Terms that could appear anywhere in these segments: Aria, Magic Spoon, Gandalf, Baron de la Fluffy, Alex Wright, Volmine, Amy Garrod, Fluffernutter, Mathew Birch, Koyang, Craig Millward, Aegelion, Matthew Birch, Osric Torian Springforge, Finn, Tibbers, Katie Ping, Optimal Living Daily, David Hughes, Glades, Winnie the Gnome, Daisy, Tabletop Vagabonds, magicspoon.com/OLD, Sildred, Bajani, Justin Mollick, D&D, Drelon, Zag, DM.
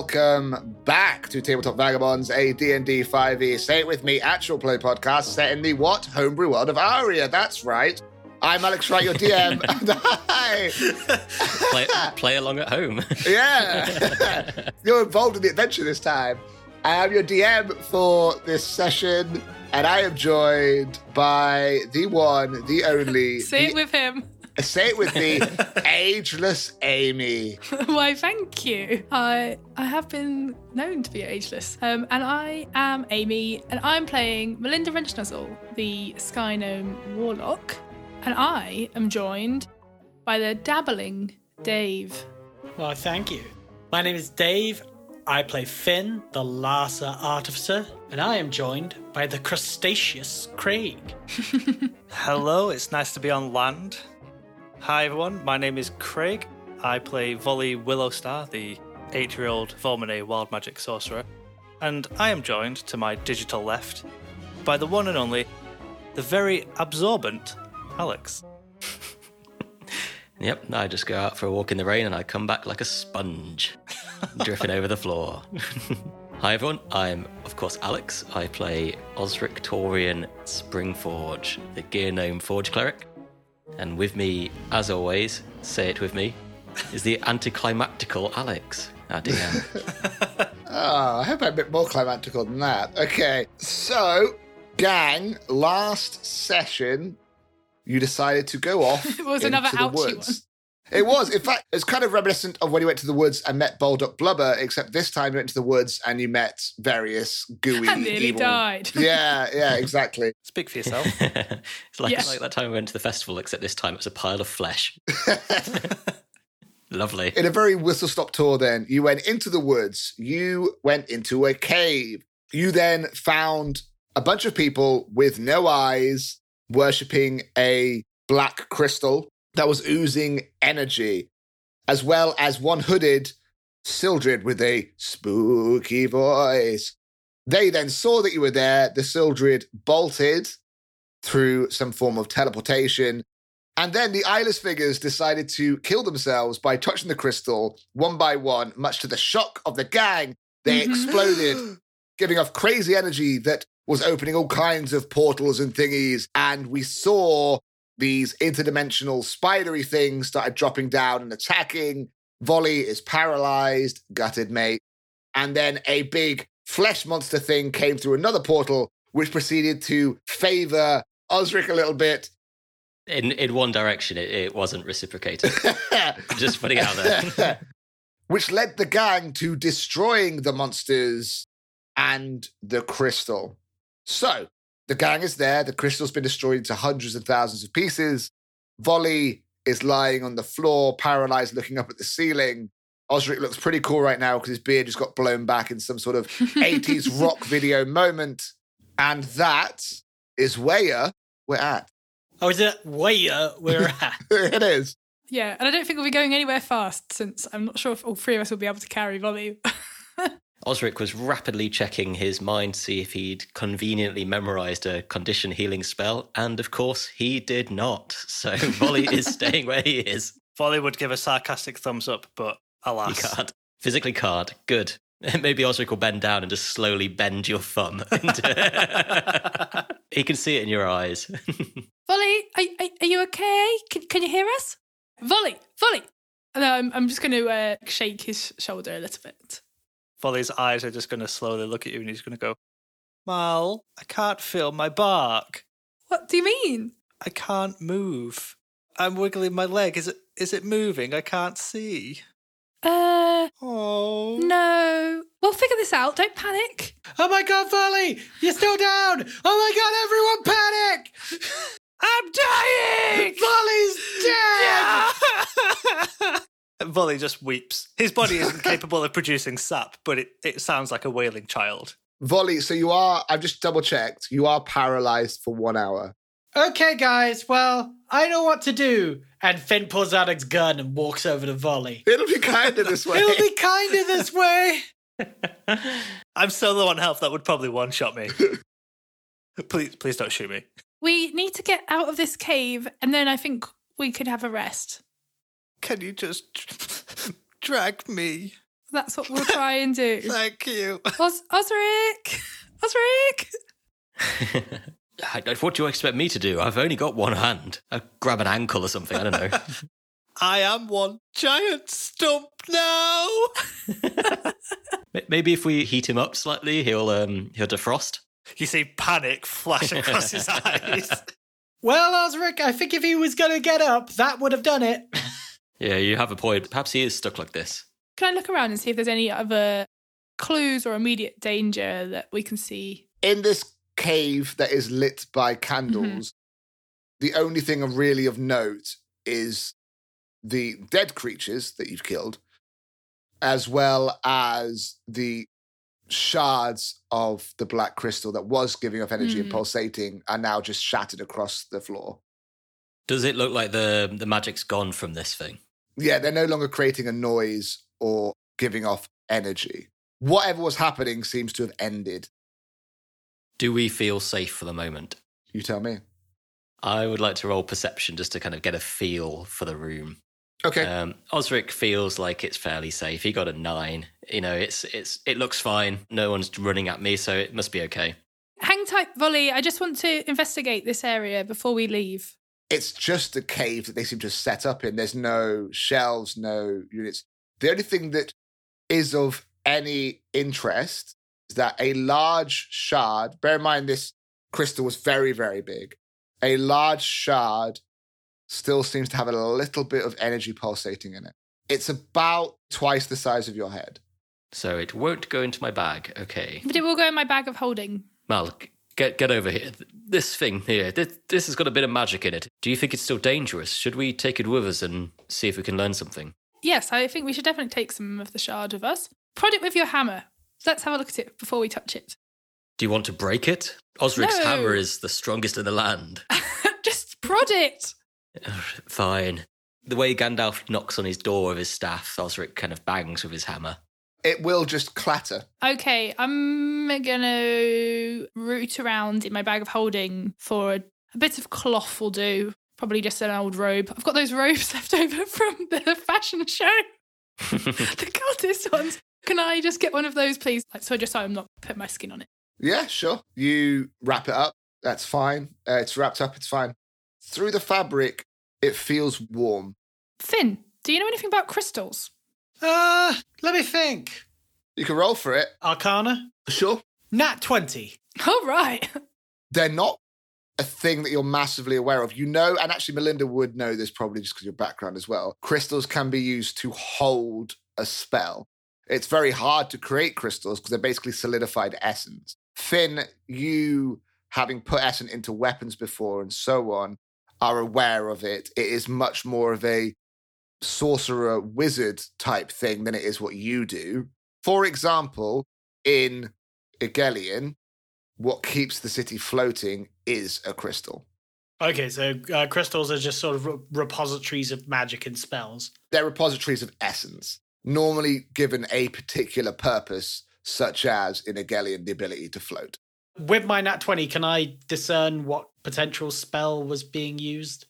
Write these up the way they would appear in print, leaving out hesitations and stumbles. welcome back to Tabletop Vagabonds, a D&D 5e, say it with me, actual play podcast set in the what? Homebrew world of Aria, that's right. I'm Alex Wright, your DM, and I... play along at home. Yeah. You're involved in the adventure this time. I am your DM for this session, and I am joined by the one, the only... Say it with him. Say it with me, ageless Amy. Why, thank you. I have been known to be ageless. And I am Amy, and I'm playing Melinda Wrenchnozzle, the Sky Gnome Warlock. And I am joined by the dabbling Dave. Well, thank you. My name is Dave. I play Finn, the Larsa Artificer, and I am joined by the Crustaceous Craig. Hello, it's nice to be on land. Hi everyone, my name is Craig. I play Voli Willowstar, the 8-year-old Volmine Wild Magic Sorcerer, and I am joined to my digital left by the one and only, the very absorbent Alex. Yep, I just go out for a walk in the rain and I come back like a sponge, drifting over the floor. Hi everyone, I'm of course Alex. I play Osric Torian Springforge, the Gear Gnome Forge Cleric. And with me, as always, say it with me, is the anticlimactical Alex, our DM. I hope I'm a bit more climactical than that. Okay, so, gang, last session, you decided to go off into the woods. It was another ouchie one. It was. In fact, it's kind of reminiscent of when you went to the woods and met Baldock Blubber, except this time you went to the woods and you met various gooey and nearly evil... died. Yeah, exactly. Speak for yourself. It's like, yes. Like that time we went to the festival, except this time it's a pile of flesh. Lovely. In a very whistle-stop tour then, you went into the woods. You went into a cave. You then found a bunch of people with no eyes worshipping a black crystal that was oozing energy, as well as one hooded Sildred with a spooky voice. They then saw that you were there. The Sildred bolted through some form of teleportation. And then the eyeless figures decided to kill themselves by touching the crystal one by one. Much to the shock of the gang, they exploded, giving off crazy energy that was opening all kinds of portals and thingies. And we saw these interdimensional spidery things started dropping down and attacking. Voli is paralyzed, gutted mate. And then a big flesh monster thing came through another portal, which proceeded to favor Osric a little bit. In one direction, it wasn't reciprocated. Just putting it out there. Which led the gang to destroying the monsters and the crystal. So, the gang is there. The crystal's been destroyed into hundreds and thousands of pieces. Voli is lying on the floor, paralyzed, looking up at the ceiling. Osric looks pretty cool right now because his beard just got blown back in some sort of 80s rock video moment. And that is where we're at. Oh, is it where we're at? It is. Yeah, and I don't think we'll be going anywhere fast since I'm not sure if all three of us will be able to carry Voli. Osric was rapidly checking his mind to see if he'd conveniently memorised a condition healing spell, and of course he did not, so Voli is staying where he is. Voli would give a sarcastic thumbs up, but alas. He can't. Physically can't. Good. Maybe Osric will bend down and just slowly bend your thumb. He can see it in your eyes. Voli, are you okay? Can you hear us? Voli! No, I'm just going to shake his shoulder a little bit. Voli's eyes are just going to slowly look at you and he's going to go, Mal, I can't feel my bark. What do you mean? I can't move. I'm wiggling my leg. Is it moving? I can't see. Oh. No. We'll figure this out. Don't panic. Oh my God, Voli, you're still down. Oh my God, everyone panic. I'm dying. Voli's dead. No! Voli just weeps. His body isn't capable of producing sap, but it sounds like a wailing child. Voli, so you are, I've just double-checked, you are paralysed for 1 hour. Okay, guys, well, I know what to do. And Finn pulls out his gun and walks over to Voli. It'll be kinder this way. I'm so low on health, that would probably one-shot me. Please don't shoot me. We need to get out of this cave, and then I think we could have a rest. Can you just drag me? That's what we'll try and do. Thank you. Osric! Osric! What do you expect me to do? I've only got one hand. I'll grab an ankle or something, I don't know. I am one giant stump now! Maybe if we heat him up slightly, he'll defrost. You see panic flash across his eyes. Well, Osric, I think if he was going to get up, that would have done it. Yeah, you have a point. Perhaps he is stuck like this. Can I look around and see if there's any other clues or immediate danger that we can see? In this cave that is lit by candles, the only thing really of note is the dead creatures that you've killed, as well as the shards of the black crystal that was giving off energy and pulsating are now just shattered across the floor. Does it look like the magic's gone from this thing? Yeah, they're no longer creating a noise or giving off energy. Whatever was happening seems to have ended. Do we feel safe for the moment? You tell me. I would like to roll perception just to kind of get a feel for the room. Okay. Osric feels like it's fairly safe. He got a 9. You know, it looks fine. No one's running at me, so it must be okay. Hang tight, Voli. I just want to investigate this area before we leave. It's just a cave that they seem to set up in. There's no shelves, no units. The only thing that is of any interest is that a large shard, bear in mind this crystal was very, very big, a large shard still seems to have a little bit of energy pulsating in it. It's about twice the size of your head. So it won't go into my bag, okay. But it will go in my bag of holding. Mal, get over here. This thing here, this has got a bit of magic in it. Do you think it's still dangerous? Should we take it with us and see if we can learn something? Yes, I think we should definitely take some of the shard with us. Prod it with your hammer. Let's have a look at it before we touch it. Do you want to break it? Osric's hammer is the strongest in the land. Just prod it! Fine. The way Gandalf knocks on his door with his staff, Osric kind of bangs with his hammer. It will just clatter. Okay, I'm going to root around in my bag of holding for a bit of cloth will do. Probably just an old robe. I've got those robes left over from the fashion show. The cultist ones. Can I just get one of those, please? So I'm not putting my skin on it. Yeah, sure. You wrap it up. That's fine. It's wrapped up. It's fine. Through the fabric, it feels warm. Finn, do you know anything about crystals? Let me think. You can roll for it. Arcana? Sure. Nat 20. All right. They're not a thing that you're massively aware of. You know, and actually Melinda would know this probably just because of your background as well, crystals can be used to hold a spell. It's very hard to create crystals because they're basically solidified essence. Finn, you, having put essence into weapons before and so on, are aware of it. It is much more of a sorcerer wizard type thing than it is what you do. For example, in Aegelion, what keeps the city floating is a crystal. Okay, so crystals are just sort of repositories of magic and spells. They're repositories of essence, normally given a particular purpose, such as in Aegelion, the ability to float. With my nat 20, can I discern what potential spell was being used?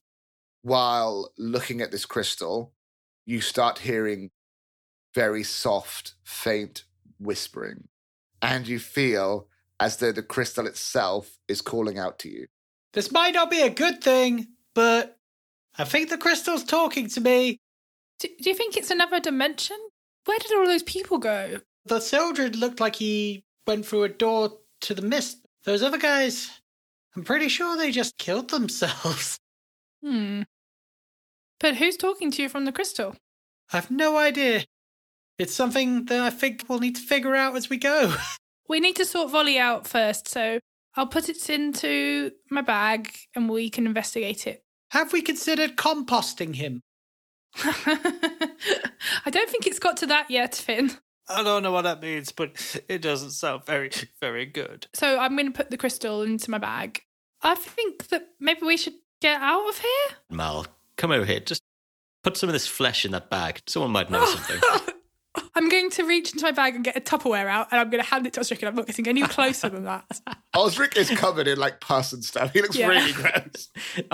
While looking at this crystal, you start hearing very soft, faint whispering, and you feel as though the crystal itself is calling out to you. This might not be a good thing, but I think the crystal's talking to me. Do you think it's another dimension? Where did all those people go? The Sildred looked like he went through a door to the mist. Those other guys, I'm pretty sure they just killed themselves. But who's talking to you from the crystal? I've no idea. It's something that I think we'll need to figure out as we go. We need to sort Voli out first, so I'll put it into my bag and we can investigate it. Have we considered composting him? I don't think it's got to that yet, Finn. I don't know what that means, but it doesn't sound very, very good. So I'm going to put the crystal into my bag. I think that maybe we should get out of here. Mal, come over here. Just put some of this flesh in that bag. Someone might know something. I'm going to reach into my bag and get a Tupperware out, and I'm going to hand it to Osric, and I'm not getting any closer than that. Osric is covered in, pus and stuff. He looks really gross.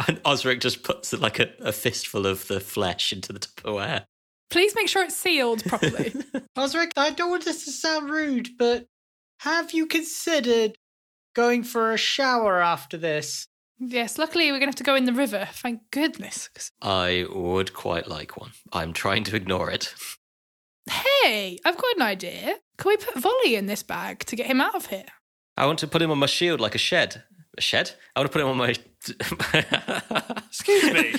And Osric just puts, a fistful of the flesh into the Tupperware. Please make sure it's sealed properly. Osric, I don't want this to sound rude, but have you considered going for a shower after this? Yes, luckily we're going to have to go in the river, thank goodness. I would quite like one. I'm trying to ignore it. Hey, I've got an idea. Can we put Voli in this bag to get him out of here? I want to put him on my shield like a shed. A shed? I want to put him on my... Excuse me.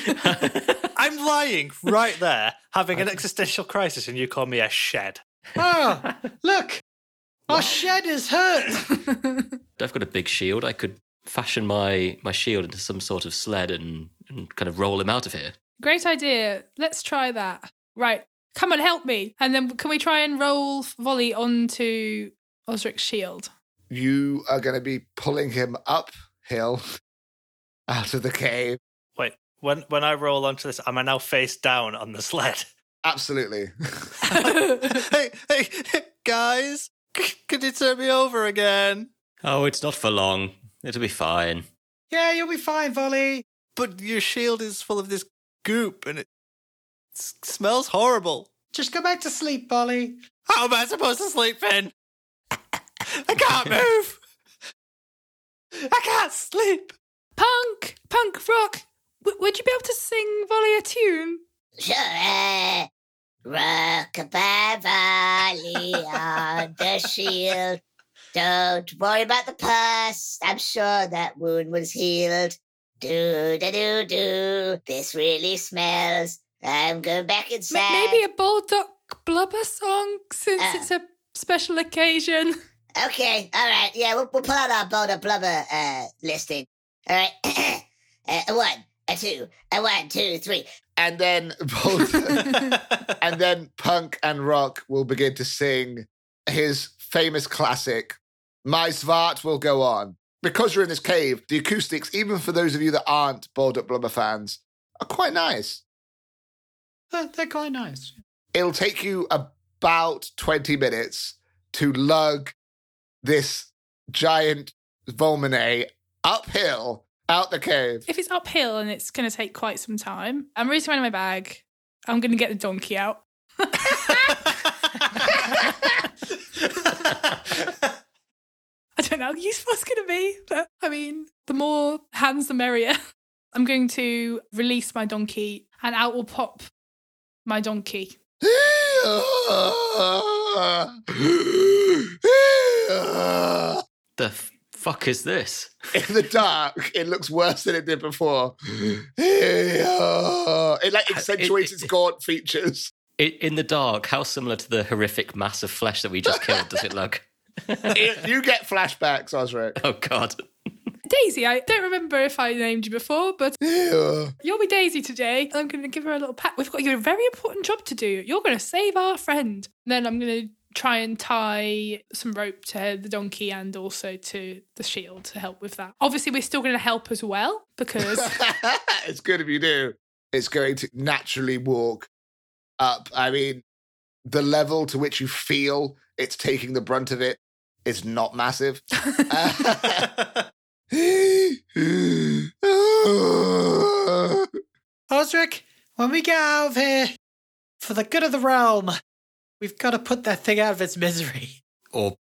I'm lying right there, having an existential crisis, and you call me a shed. Oh, look! Our shed is hurt! I've got a big shield. I could fashion my shield into some sort of sled and kind of roll him out of here. Great idea. Let's try that. Right, come and help me. And then can we try and roll Voli onto Osric's shield? You are going to be pulling him uphill out of the cave. Wait, when I roll onto this, am I now face down on the sled? Absolutely. hey, guys, could you turn me over again? Oh, it's not for long. It'll be fine. Yeah, you'll be fine, Voli. But your shield is full of this goop and it smells horrible. Just go back to sleep, Voli. How am I supposed to sleep, Finn? I can't move. I can't sleep. Punk rock. Would you be able to sing Voli a tune? Sure. Rock-a-bye Voli on the shield. Don't worry about the past. I'm sure that wound was healed. Do-da-do-do. This really smells. I'm going back inside. Maybe a Baldock Blubber song since it's a special occasion. Okay, all right. Yeah, we'll pull out our Baldock Blubber listing. All right. One, a two, a one, two, three. And then both, and then Punk and Rock will begin to sing his famous classic, My Svart Will Go On. Because you're in this cave, the acoustics, even for those of you that aren't Baldock Blubber fans, are quite nice. They're quite nice. It'll take you about 20 minutes to lug this giant Volmine uphill out the cave. If it's uphill and it's going to take quite some time, I'm rooting around in my bag. I'm going to get the donkey out. I don't know how useful it's going to be, but I mean, the more hands, the merrier. I'm going to release my donkey and out will pop my donkey. The fuck is this? In the dark, it looks worse than it did before. It like accentuates its gaunt features. In the dark, how similar to the horrific mass of flesh that we just killed does it look? You get flashbacks, Osric. Oh, God. Daisy, I don't remember if I named you before, but you'll be Daisy today. I'm going to give her a little pat. We've got you a very important job to do. You're going to save our friend. And then I'm going to try and tie some rope to the donkey and also to the shield to help with that. Obviously, we're still going to help as well because... It's good if you do. It's going to naturally walk up. I mean, the level to which you feel it's taking the brunt of it is not massive. Osric, when we get out of here, for the good of the realm, we've got to put that thing out of its misery. Or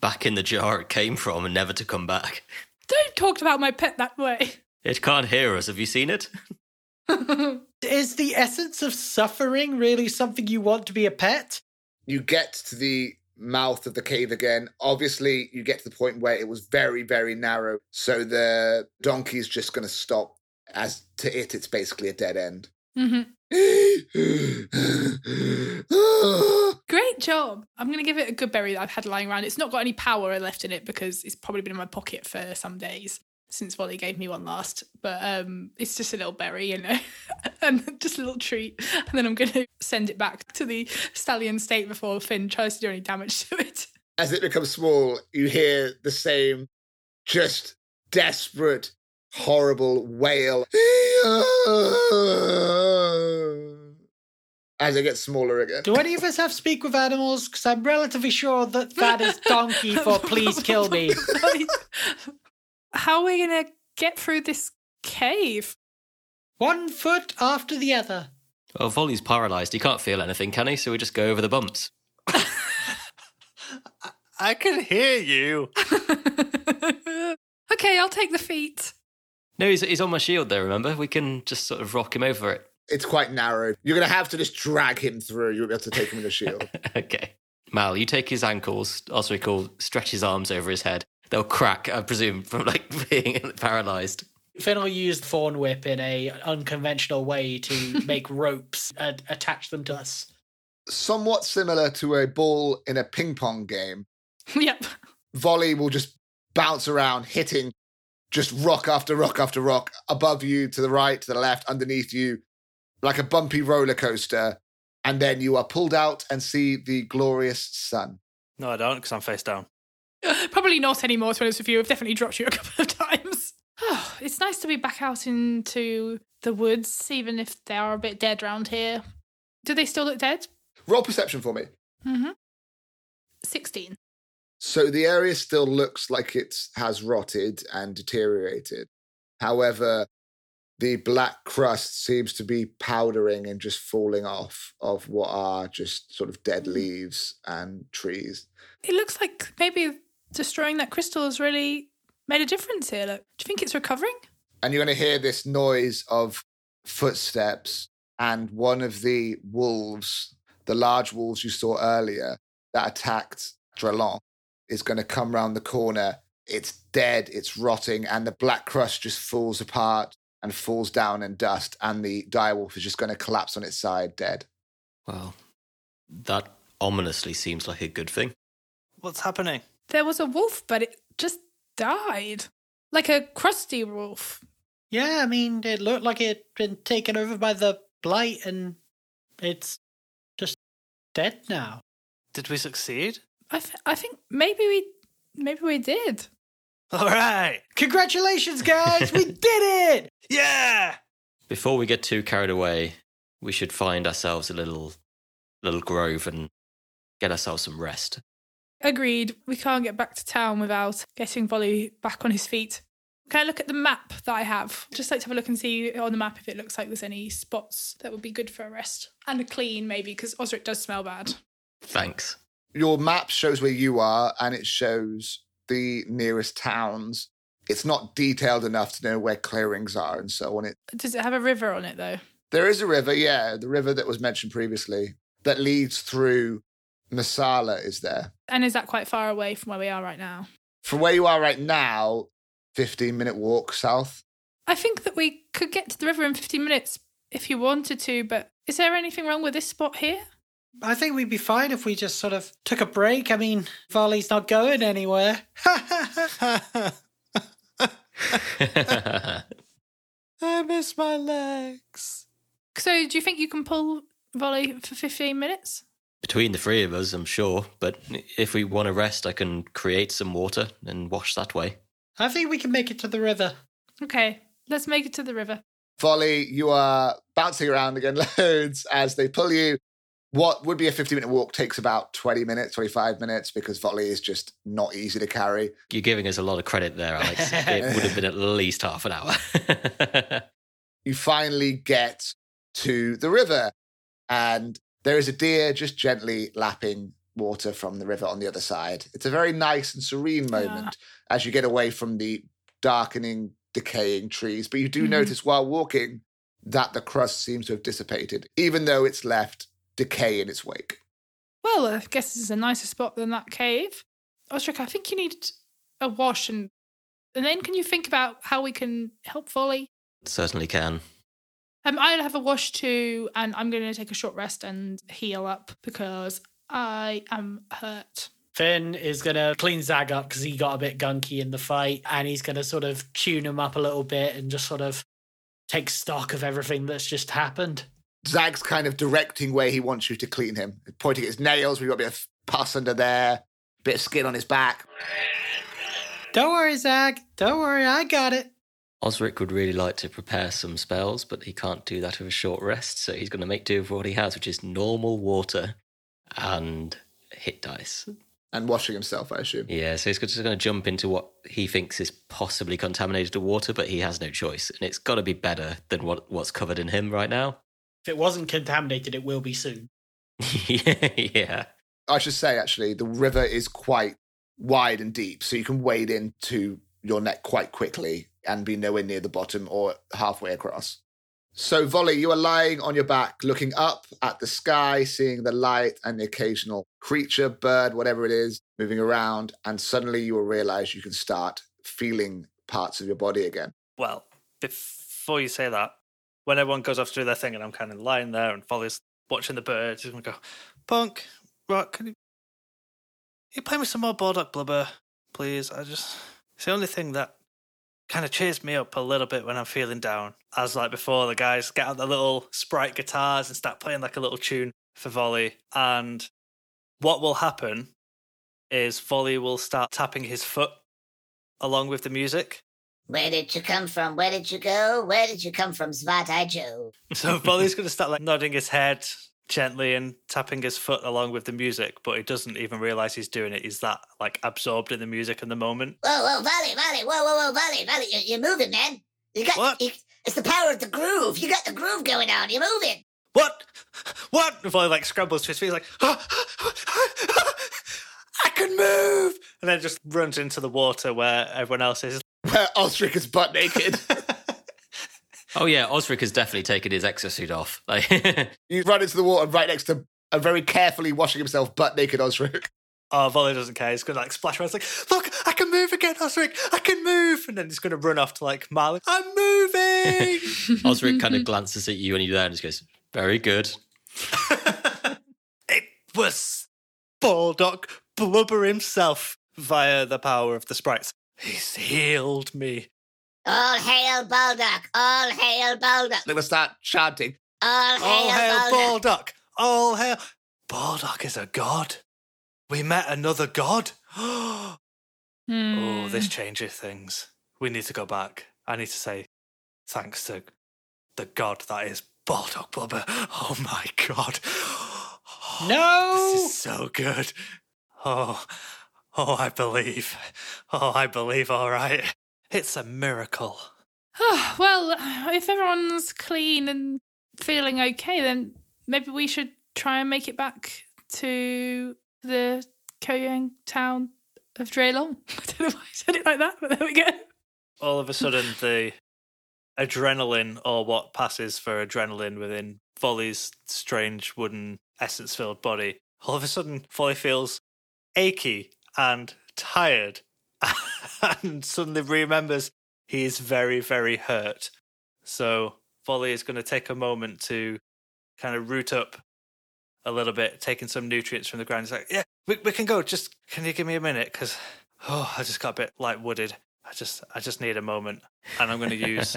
back in the jar it came from and never to come back. Don't talk about my pet that way. It can't hear us. Have you seen it? Is the essence of suffering really something you want to be a pet? You get to the mouth of the cave again. Obviously, you get to the point where it was very, very narrow, so the donkey's just going to stop. As to it, it's basically a dead end. Mm-hmm. Great job. I'm going to give it a good bury that I've had lying around. It's not got any power left in it because it's probably been in my pocket for some days. Since Voli gave me one last, but it's just a little berry, you know, and just a little treat. And then I'm going to send it back to the stallion state before Finn tries to do any damage to it. As it becomes small, you hear the same just desperate, horrible wail. As it gets smaller again. Do any of us have speak with animals? Because I'm relatively sure that is donkey for please kill me. How are we going to get through this cave? 1 foot after the other. Well, Voli's paralysed. He can't feel anything, can he? So we just go over the bumps. I can hear you. Okay, I'll take the feet. No, he's on my shield there, remember? We can just sort of rock him over it. It's quite narrow. You're going to have to just drag him through. You'll be able to take him in the shield. Okay. Mal, you take his ankles. Osric will stretch his arms over his head. They'll crack, I presume, from like being paralysed. Finn will use the Thorn Whip in an unconventional way to make ropes and attach them to us. Somewhat similar to a ball in a ping pong game. Yep. Voli will just bounce around, hitting just rock after rock after rock, above you, to the right, to the left, underneath you, like a bumpy roller coaster. And then you are pulled out and see the glorious sun. No, I don't, because I'm face down. Probably not anymore, to be honest with you. I've definitely dropped you a couple of times. Oh, it's nice to be back out into the woods, even if they are a bit dead round here. Do they still look dead? Roll perception for me. 16. So the area still looks like it has rotted and deteriorated. However, the black crust seems to be powdering and just falling off of what are just sort of dead leaves and trees. It looks like maybe destroying that crystal has really made a difference here. Look, do you think it's recovering? And you're going to hear this noise of footsteps, and one of the wolves, the large wolves you saw earlier that attacked Drelon, is going to come round the corner. It's dead, it's rotting, and the black crust just falls apart and falls down in dust, and the direwolf is just going to collapse on its side, dead. Well, that ominously seems like a good thing. What's happening? There was a wolf, but it just died. Like a crusty wolf. Yeah, I mean, it looked like it had been taken over by the blight, and it's just dead now. Did we succeed? I think maybe we did. All right. Congratulations, guys. We did it. Yeah. Before we get too carried away, we should find ourselves a little grove and get ourselves some rest. Agreed. We can't get back to town without getting Voli back on his feet. Can I look at the map that I have? Just like to have a look and see on the map if it looks like there's any spots that would be good for a rest. And a clean, maybe, because Osric does smell bad. Thanks. Your map shows where you are, and it shows the nearest towns. It's not detailed enough to know where clearings are and so on. Does it have a river on it, though? There is a river, yeah. The river that was mentioned previously that leads through Masala is there. And is that quite far away from where we are right now? From where you are right now, 15-minute walk south. I think that we could get to the river in 15 minutes if you wanted to, but is there anything wrong with this spot here? I think we'd be fine if we just sort of took a break. I mean, Vali's not going anywhere. I miss my legs. So do you think you can pull Voli for 15 minutes? Between the three of us, I'm sure. But if we want to rest, I can create some water and wash that way. I think we can make it to the river. Okay, let's make it to the river. Voli, you are bouncing around again loads as they pull you. What would be a 50-minute walk takes about 20 minutes, 25 minutes, because Voli is just not easy to carry. You're giving us a lot of credit there, Alex. It would have been at least half an hour. You finally get to the river, and there is a deer just gently lapping water from the river on the other side. It's a very nice and serene moment as you get away from the darkening, decaying trees. But you do notice while walking that the crust seems to have dissipated, even though it's left decay in its wake. Well, I guess this is a nicer spot than that cave. Osric, I think you need a wash, and then can you think about how we can help Voli? Certainly can. I'll have a wash too, and I'm going to take a short rest and heal up because I am hurt. Finn is going to clean Zag up because he got a bit gunky in the fight, and he's going to sort of tune him up a little bit and just sort of take stock of everything that's just happened. Zag's kind of directing where he wants you to clean him, pointing at his nails. We've got a bit of pus under there, a bit of skin on his back. Don't worry, Zag. Don't worry, I got it. Osric would really like to prepare some spells, but he can't do that with a short rest, so he's going to make do with what he has, which is normal water and hit dice. And washing himself, I assume. Yeah, so he's just going to jump into what he thinks is possibly contaminated water, but he has no choice, and it's got to be better than what's covered in him right now. If it wasn't contaminated, it will be soon. Yeah. I should say, actually, the river is quite wide and deep, so you can wade into your neck quite quickly and be nowhere near the bottom or halfway across. So, Voli, you are lying on your back, looking up at the sky, seeing the light and the occasional creature, bird, whatever it is, moving around, and suddenly you will realise you can start feeling parts of your body again. Well, before you say that, when everyone goes off to do their thing and I'm kind of lying there and Voli's watching the birds, he's going to go, Punk, Rock, can you play me some more Baldock Blubber, please? It's the only thing that kind of cheers me up a little bit when I'm feeling down. As like before, the guys get out their little Sprite guitars and start playing like a little tune for Voli. And what will happen is Voli will start tapping his foot along with the music. Where did you come from? Where did you go? Where did you come from, Zvadai Joe? So Voli's going to start like nodding his head gently and tapping his foot along with the music, but he doesn't even realise he's doing it. He's that like absorbed in the music in the moment. Whoa, Voli, Voli, you're moving, man. It's the power of the groove. You got the groove going on. You're moving. What? Voli like scrambles to his feet. He's like, I can move, and then just runs into the water where everyone else is. Where Osric is butt naked. Oh yeah, Osric has definitely taken his exosuit off. You run into the water right next to a very carefully washing himself butt naked Osric. Oh, Voli doesn't care. He's going to like splash around. It's like, look, I can move again, Osric. I can move. And then he's going to run off to like Marlin. I'm moving. Osric kind of glances at you when you're there and just goes, very good. It was Baldock Blubber himself via the power of the sprites. He's healed me. All hail Baldock! All hail Baldock! They will start chanting. All hail Baldock. Baldock! All hail! Baldock is a god. We met another god. Oh, this changes things. We need to go back. I need to say thanks to the god that is Baldock Blubber. Oh my god! No, this is so good. Oh, I believe. Oh, I believe, all right. It's a miracle. Oh, well, if everyone's clean and feeling okay, then maybe we should try and make it back to the Koyang town of Drelon. I don't know why I said it like that, but there we go. All of a sudden, the adrenaline, or what passes for adrenaline within Voli's strange wooden essence-filled body, all of a sudden, Voli feels achy and tired, and suddenly remembers he is very, very hurt. So Voli is going to take a moment to kind of root up a little bit, taking some nutrients from the ground. He's like, yeah, we can go. Just, can you give me a minute? Because, I just got a bit light-wooded. I just need a moment. And I'm going to use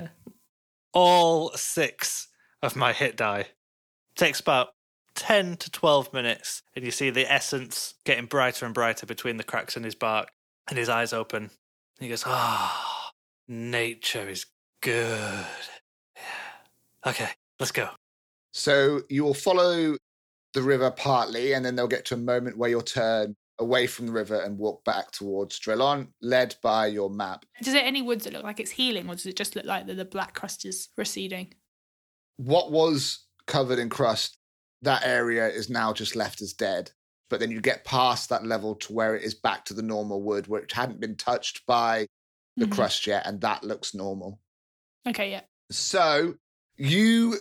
all 6 of my hit die. Takes about 10 to 12 minutes, and you see the essence getting brighter and brighter between the cracks in his bark, and his eyes open, and he goes, nature is good. Yeah. Okay, let's go. So you will follow the river partly, and then they'll get to a moment where you'll turn away from the river and walk back towards Drelon, led by your map. Does there any woods that look like it's healing, or does it just look like the black crust is receding? What was covered in crust, that area is now just left as dead. But then you get past that level to where it is back to the normal wood, where it hadn't been touched by the crust yet, and that looks normal. Okay, yeah. So you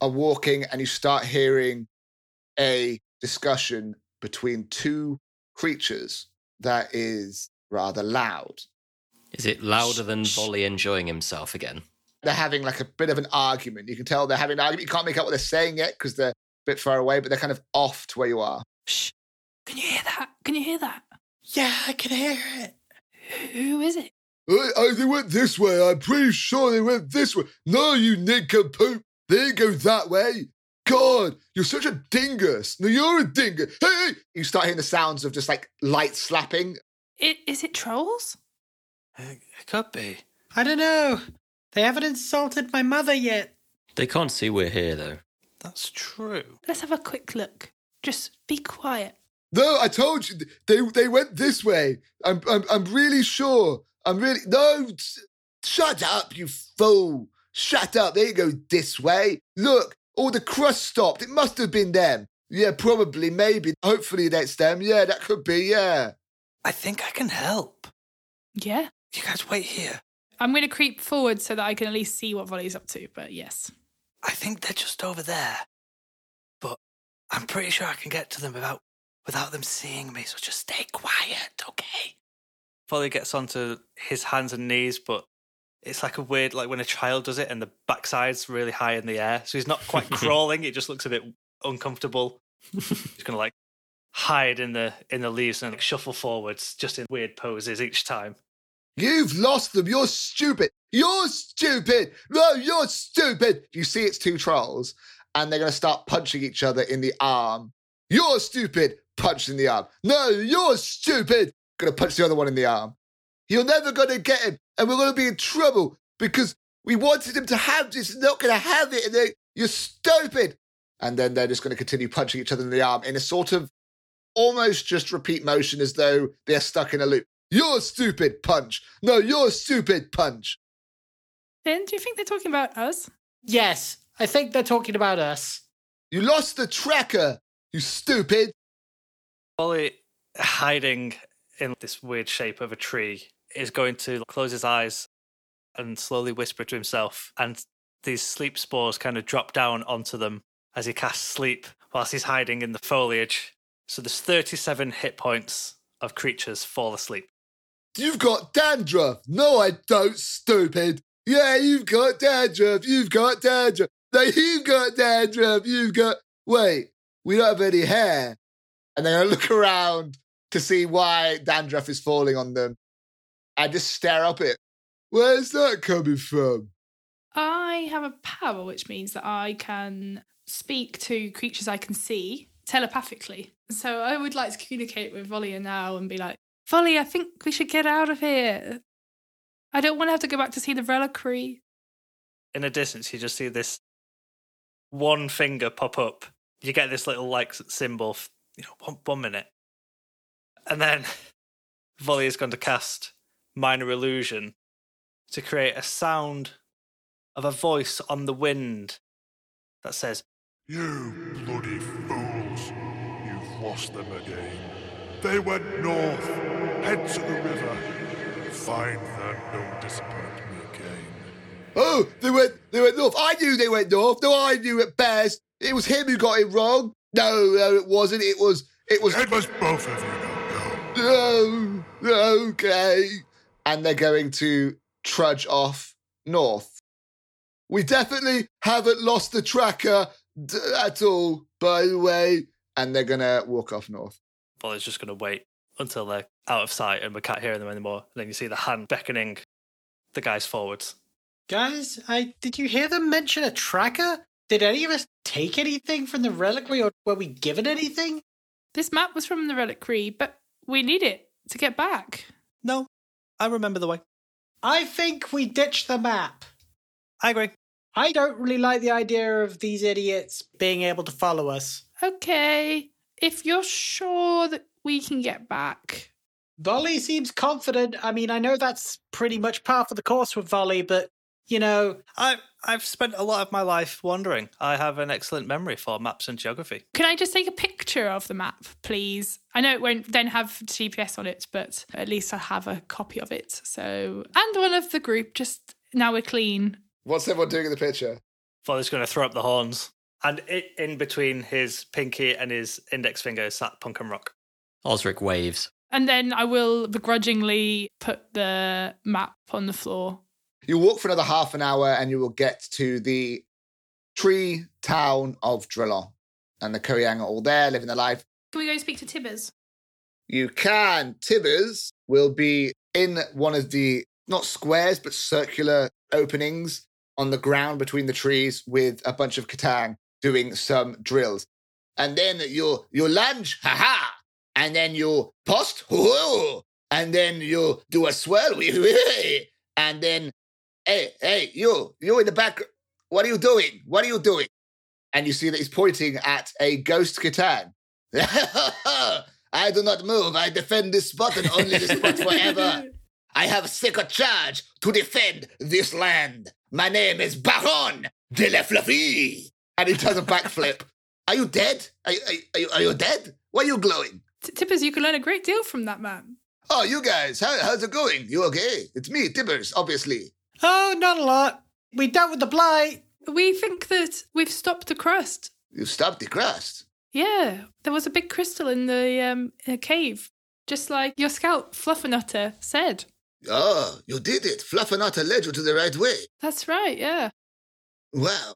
are walking and you start hearing a discussion between two creatures that is rather loud. Is it louder than Voli enjoying himself again? They're having like a bit of an argument. You can tell they're having an argument. You can't make out what they're saying yet because they're bit far away, but they're kind of off to where you are. Shh. Can you hear that? Can you hear that? Yeah, I can hear it. Who is it? They went this way. I'm pretty sure they went this way. No, you nincompoop. They didn't go that way. God, you're such a dingus. No, you're a dingus. Hey! You start hearing the sounds of just like light slapping. Is it trolls? It could be. I don't know. They haven't insulted my mother yet. They can't see we're here, though. That's true. Let's have a quick look. Just be quiet. No, I told you. They went this way. I'm really sure. No, shut up, you fool. Shut up. They didn't go this way. Look, All the crust stopped. It must have been them. Yeah, probably, maybe. Hopefully that's them. Yeah, that could be, yeah. I think I can help. Yeah. You guys wait here. I'm going to creep forward so that I can at least see what Voli's up to, but yes. I think they're just over there. But I'm pretty sure I can get to them without them seeing me, so just stay quiet, okay? Voli gets onto his hands and knees, but it's like a weird, like when a child does it and the backside's really high in the air, so he's not quite crawling, it just looks a bit uncomfortable. He's going to like hide in the leaves and like shuffle forwards just in weird poses each time. You've lost them. You're stupid. You're stupid. No, you're stupid. You see it's two trolls and they're going to start punching each other in the arm. You're stupid. Punch in the arm. No, you're stupid. Going to punch the other one in the arm. You're never going to get him and we're going to be in trouble because we wanted him to have this. He's not going to have it. And you're stupid. And then they're just going to continue punching each other in the arm in a sort of almost just repeat motion as though they're stuck in a loop. You're stupid, punch. No, you're stupid, punch. Finn, do you think they're talking about us? Yes, I think they're talking about us. You lost the tracker, you stupid. Voli, hiding in this weird shape of a tree, is going to close his eyes and slowly whisper to himself. And these sleep spores kind of drop down onto them as he casts sleep whilst he's hiding in the foliage. So there's 37 hit points of creatures fall asleep. You've got dandruff. No, I don't, stupid. Yeah, you've got dandruff. You've got dandruff. No, you've got dandruff. You've got... Wait, we don't have any hair. And they're going to look around to see why dandruff is falling on them. I just stare up it. Where's that coming from? I have a power, which means that I can speak to creatures I can see telepathically. So I would like to communicate with Voli now and be like, Voli, I think we should get out of here. I don't want to have to go back to see the reliquary. In the distance, you just see this one finger pop up. You get this little like symbol, you know, one minute. And then Voli is going to cast Minor Illusion to create a sound of a voice on the wind that says, You bloody fools. Lost them again. They went north. Head to the river. Find them. Don't disappoint me again. Oh, they went north. I knew they went north. No, I knew it best. It was him who got it wrong. No, it wasn't. It was. It was both of you. No. No. Okay. And they're going to trudge off north. We definitely haven't lost the tracker at all. By the way. And they're going to walk off north. Voli's just going to wait until they're out of sight and we can't hear them anymore. And then you see the hand beckoning the guys forwards. Guys, did you hear them mention a tracker? Did any of us take anything from the reliquary or were we given anything? This map was from the reliquary, but we need it to get back. No, I remember the way. I think we ditched the map. I agree. I don't really like the idea of these idiots being able to follow us. Okay, if you're sure that we can get back. Voli seems confident. I mean, I know that's pretty much par for the course with Voli, but, you know... I've spent a lot of my life wandering. I have an excellent memory for maps and geography. Can I just take a picture of the map, please? I know it won't then have GPS on it, but at least I have a copy of it. So, and one of the group, just now we're clean. What's everyone doing in the picture? Voli's going to throw up the horns. And in between his pinky and his index finger sat Punk and Rock. Osric waves. And then I will begrudgingly put the map on the floor. You walk for another half an hour and you will get to the tree town of Drelon. And the Koyang are all there, living their life. Can we go speak to Tibbers? You can. Tibbers will be in one of the, not squares, but circular openings on the ground between the trees with a bunch of Katang. Doing some drills. And then you'll lunge, ha-ha! And then you'll post, ho-ho! And then you'll do a swirl, wee-wee! And then, hey, you in the back, what are you doing? And you see that he's pointing at a ghost Catan. I do not move, I defend this spot and only this spot forever. I have a sacred charge to defend this land. My name is Baron de la Fluffy. and he does a backflip. Are you dead? Are you dead? Why are you glowing? Tibbers, you can learn a great deal from that man. Oh, you guys, how's it going? You okay? It's me, Tibbers, obviously. Oh, not a lot. We dealt with the blight. We think that we've stopped the crust. You've stopped the crust? Yeah, there was a big crystal in the cave, just like your scout, Fluffernutter, said. Oh, you did it. Fluffernutter led you to the right way. That's right, yeah. Wow,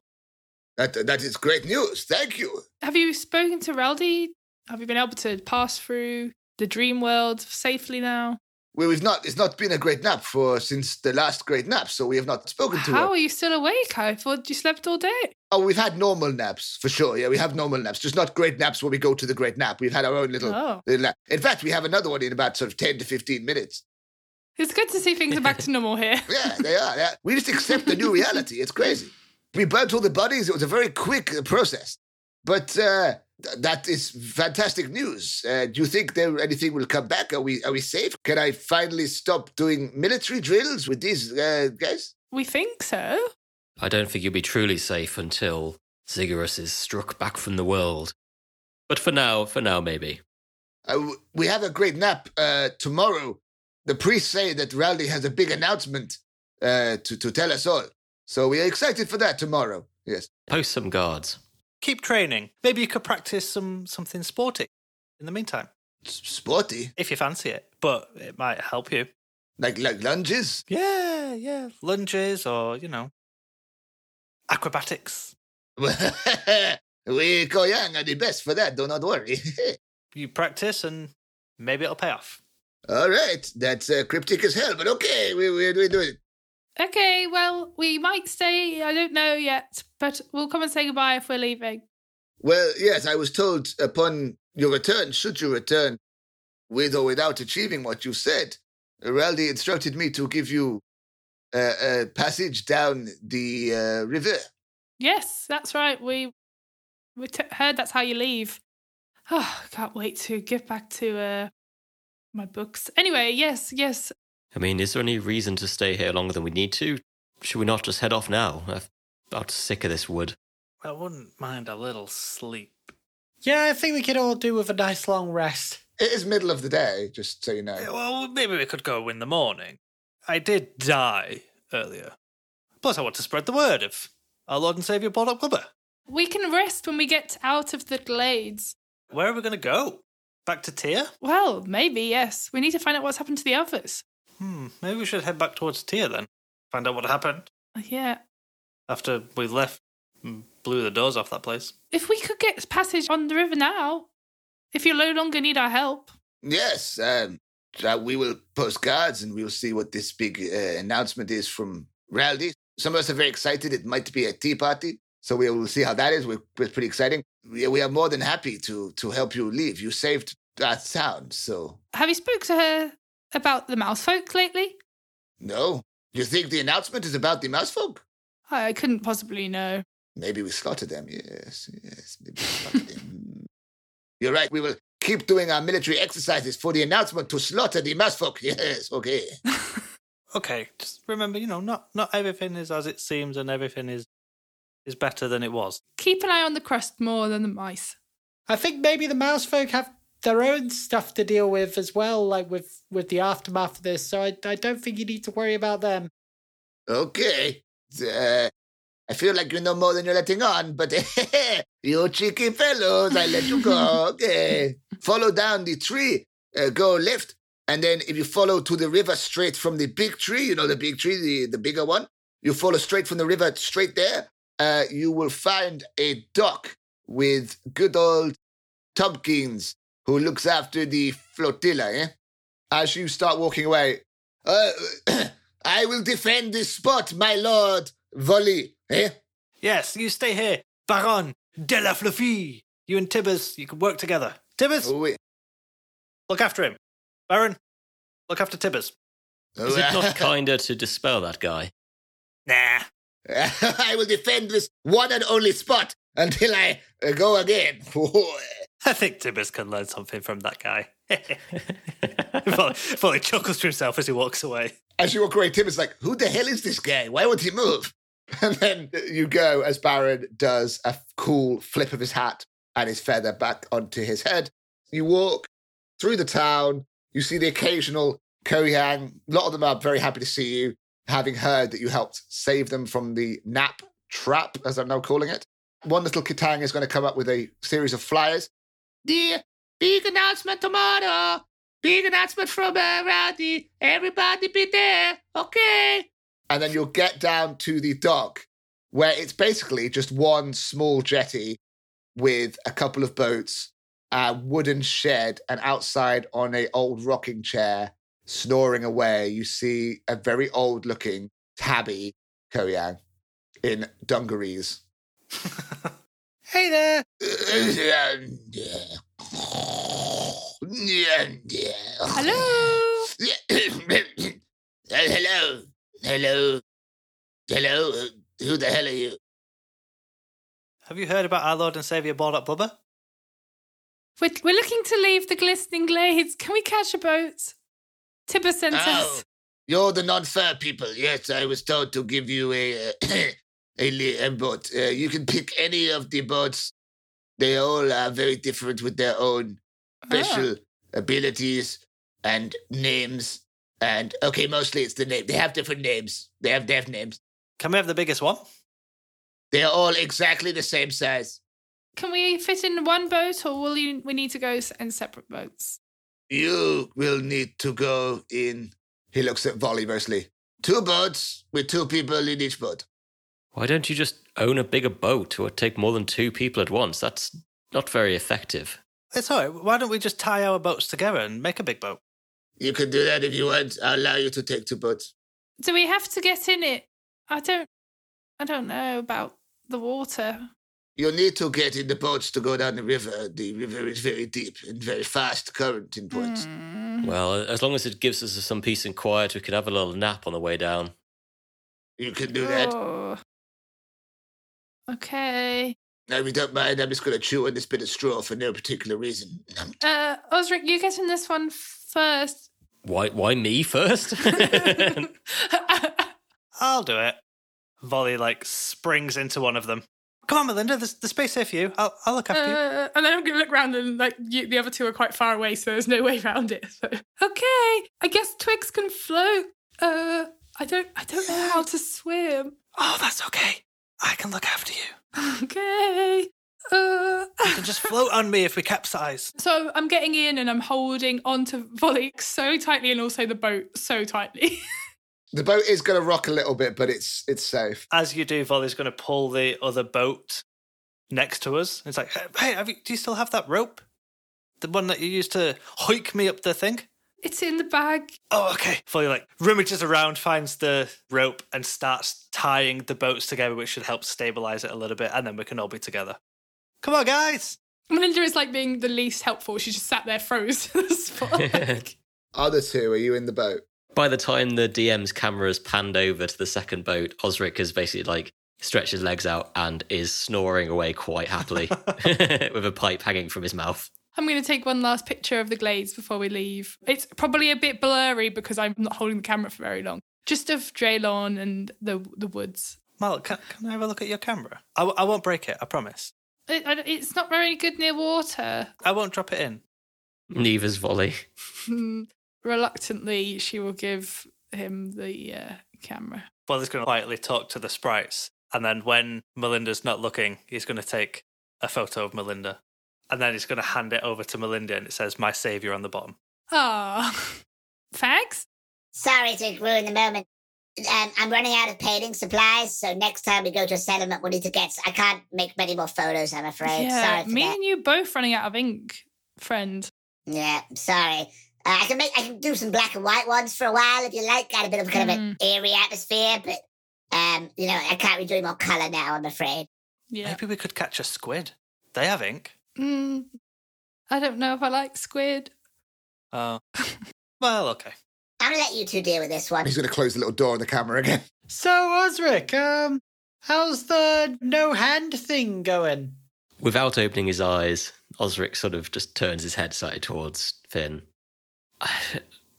that is great news. Thank you. Have you spoken to Raldi? Have you been able to pass through the dream world safely now? Well, we've not. It's not been a great nap since the last great nap, so we have not spoken to her. How are you still awake? I thought you slept all day. Oh, we've had normal naps, for sure. Yeah, we have normal naps. Just not great naps where we go to the great nap. We've had our own little nap. In fact, we have another one in about sort of 10 to 15 minutes. It's good to see things are back to normal here. Yeah, they are. Yeah. We just accept the new reality. It's crazy. We burnt all the bodies. It was a very quick process. But that is fantastic news. Do you think anything will come back? Are we safe? Can I finally stop doing military drills with these guys? We think so. I don't think you'll be truly safe until Zigguras is struck back from the world. But for now, maybe. We have a great nap tomorrow. The priests say that Raldi has a big announcement to tell us all. So we are excited for that tomorrow, yes. Post some guards. Keep training. Maybe you could practice something sporty in the meantime. Sporty? If you fancy it, but it might help you. Like lunges? Yeah. Lunges or, acrobatics. We Koyang are the best for that, do not worry. You practice and maybe it'll pay off. All right, that's cryptic as hell, but okay, we do it. Okay, well, we might stay, I don't know yet, but we'll come and say goodbye if we're leaving. Well, yes, I was told upon your return, should you return, with or without achieving what you said, Raldi instructed me to give you a passage down the river. Yes, that's right. We heard that's how you leave. Oh, can't wait to get back to my books. Anyway, yes. I mean, is there any reason to stay here longer than we need to? Should we not just head off now? I'm about sick of this wood. I wouldn't mind a little sleep. Yeah, I think we could all do with a nice long rest. It is middle of the day, just so you know. Well, maybe we could go in the morning. I did die earlier. Plus, I want to spread the word of our Lord and Saviour, Baldock Blubber. We can rest when we get out of the glades. Where are we going to go? Back to Tyr? Well, maybe, yes. We need to find out what's happened to the others. Maybe we should head back towards Tyr then. Find out what happened. Yeah. After we left and blew the doors off that place. If we could get passage on the river now, if you no longer need our help. Yes, we will post guards and we'll see what this big announcement is from Raldi. Some of us are very excited. It might be a tea party, so we will see how that is. It's pretty exciting. We are more than happy to help you leave. You saved our town, so... Have you spoke to her... about the mousefolk lately? No. You think the announcement is about the mousefolk? I couldn't possibly know. Maybe we slaughtered them, yes. Maybe we slaughtered them. You're right, we will keep doing our military exercises for the announcement to slaughter the mousefolk. Yes, okay. Okay, just remember, not everything is as it seems and everything is better than it was. Keep an eye on the crust more than the mice. I think maybe the mousefolk have their own stuff to deal with as well, like with the aftermath of this, so I don't think you need to worry about them. Okay. I feel like you know more than you're letting on, but you cheeky fellows, I let you go. Okay. Follow down the tree, go left, and then if you follow to the river straight from the big tree, the big tree, the bigger one, you follow straight from the river straight there, you will find a dock with good old Tompkins, who looks after the flotilla, eh? As you start walking away, I will defend this spot, my lord, Voli, eh? Yes, you stay here, Baron de la Fluffy. You and Tibbers, you can work together. Tibbers, look after him. Baron, look after Tibbers. Is it not kinder to dispel that guy? Nah. I will defend this one and only spot until I go again. I think Tibbers can learn something from that guy. Folly chuckles to himself as he walks away. As you walk away, Tibbers is like, who the hell is this guy? Why would he move? And then you go, as Baron does a cool flip of his hat and his feather back onto his head. You walk through the town. You see the occasional Koyang. A lot of them are very happy to see you, having heard that you helped save them from the nap trap, as I'm now calling it. One little Kitang is going to come up with a series of flyers. Dear, big announcement tomorrow. Big announcement from Raldi. Everybody be there, okay? And then you'll get down to the dock, where it's basically just one small jetty with a couple of boats, a wooden shed, and outside on an old rocking chair, snoring away, you see a very old-looking tabby Koyang in dungarees. Hey there! Hello! Hello! Hello? Hello? Who the hell are you? Have you heard about our Lord and Saviour Baldock Blubber? We're looking to leave the glistening glades. Can we catch a boat? Tibbers sent us. You're the non-fur people. Yes, I was told to give you a boat. You can pick any of the boats. They all are very different with their own special abilities and names. And, okay, mostly it's the name. They have different names. They have deaf names. Can we have the biggest one? They're all exactly the same size. Can we fit in one boat, or we need to go in separate boats? You will need to go in, he looks at Voli mostly, two boats with two people in each boat. Why don't you just own a bigger boat or take more than two people at once? That's not very effective. It's all right. Why don't we just tie our boats together and make a big boat? You can do that if you want. I'll allow you to take two boats. Do we have to get in it? I don't know about the water. You'll need to get in the boats to go down the river. The river is very deep and very fast current in points. Well, as long as it gives us some peace and quiet, we could have a little nap on the way down. You can do that. Okay. No, we don't mind. I'm just going to chew on this bit of straw for no particular reason. Osric, you get in this one first. Why me first? I'll do it. Voli, springs into one of them. Come on, Melinda, the space here for you. I'll look after you. And then I'm going to look round and, the other two are quite far away, so there's no way round it. So. Okay, I guess twigs can float. I don't know how to swim. Oh, that's okay. I can look after you. Okay. You can just float on me if we capsize. So I'm getting in and I'm holding onto Voli so tightly and also the boat so tightly. The boat is going to rock a little bit, but it's safe. As you do, Voli's going to pull the other boat next to us. It's like, hey, do you still have that rope? The one that you used to hoik me up the thing? It's in the bag. Oh, okay. Voli rummages around, finds the rope and starts tying the boats together, which should help stabilise it a little bit, and then we can all be together. Come on, guys! Melinda is being the least helpful. She just sat there froze to the spot. Other two, are you in the boat? By the time the DM's camera is panned over to the second boat, Osric is basically stretched his legs out and is snoring away quite happily with a pipe hanging from his mouth. I'm going to take one last picture of the glades before we leave. It's probably a bit blurry because I'm not holding the camera for very long. Just of Drelon and the woods. Mal, can I have a look at your camera? I won't break it, I promise. It's not very good near water. I won't drop it in. Neither's Voli. Reluctantly, she will give him the camera. Well, he's going to quietly talk to the sprites. And then when Melinda's not looking, he's going to take a photo of Melinda. And then he's going to hand it over to Melinda and it says, my saviour on the bottom. Oh, thanks. Sorry to ruin the moment. I'm running out of painting supplies, so next time we go to a settlement, we'll need to get... I can't make many more photos, I'm afraid. Yeah, sorry for me that. And you both running out of ink, friend. Yeah, sorry. I can do some black and white ones for a while if you like. Got a bit of an eerie atmosphere, but I can't be doing more colour now, I'm afraid. Yeah. Maybe we could catch a squid. They have ink. I don't know if I like squid. Oh. Well, okay. I'm gonna let you two deal with this one. He's gonna close the little door on the camera again. So, Osric, how's the no hand thing going? Without opening his eyes, Osric sort of just turns his head slightly towards Finn.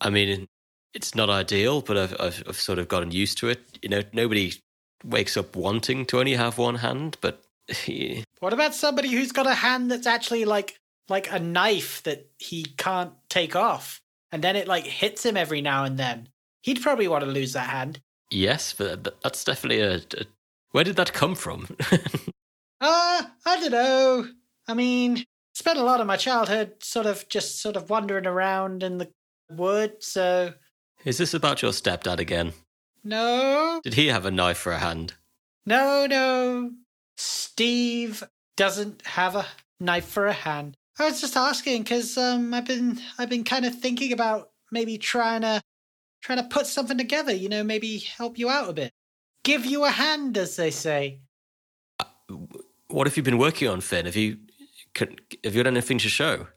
I mean, it's not ideal, but I've sort of gotten used to it. You know, nobody wakes up wanting to only have one hand, but he... What about somebody who's got a hand that's actually like a knife that he can't take off, and then it like hits him every now and then? He'd probably want to lose that hand. Yes, but that's definitely a... Where did that come from? I don't know. I mean, spent a lot of my childhood sort of wandering around in the woods, so... Is this about your stepdad again? No. Did he have a knife for a hand? No. Steve doesn't have a knife for a hand. I was just asking because I've been kind of thinking about maybe trying to put something together. You know, maybe help you out a bit. Give you a hand, as they say. What have you been working on, Finn? Have you got anything to show?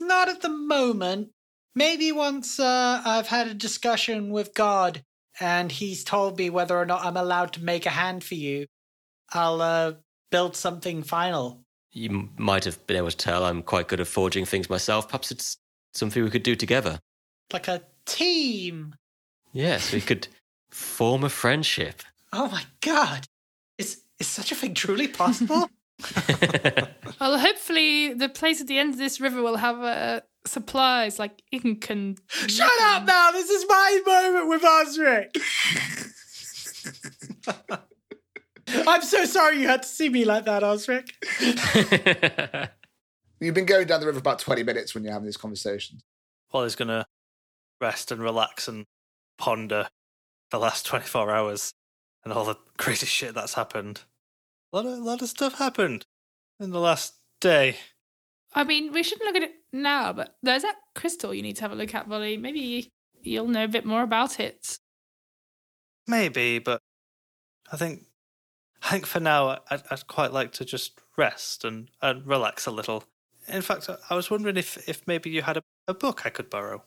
Not at the moment. Maybe once I've had a discussion with God and he's told me whether or not I'm allowed to make a hand for you, I'll build something final. You might have been able to tell I'm quite good at forging things myself. Perhaps it's something we could do together. Like a team. Yes, we could form a friendship. Oh my God. Is such a thing truly possible? Well, hopefully the place at the end of this river will have supplies like ink and... Shut up now! This is my moment with Osric! I'm so sorry you had to see me like that, Osric. You've been going down the river about 20 minutes when you're having this conversation. Polly's going to rest and relax and ponder the last 24 hours and all the crazy shit that's happened. A lot of stuff happened in the last day. I mean, we shouldn't look at it now, but there's that crystal you need to have a look at, Voli. Maybe you'll know a bit more about it. Maybe, but I think for now I'd quite like to just rest and relax a little. In fact, I was wondering if maybe you had a book I could borrow.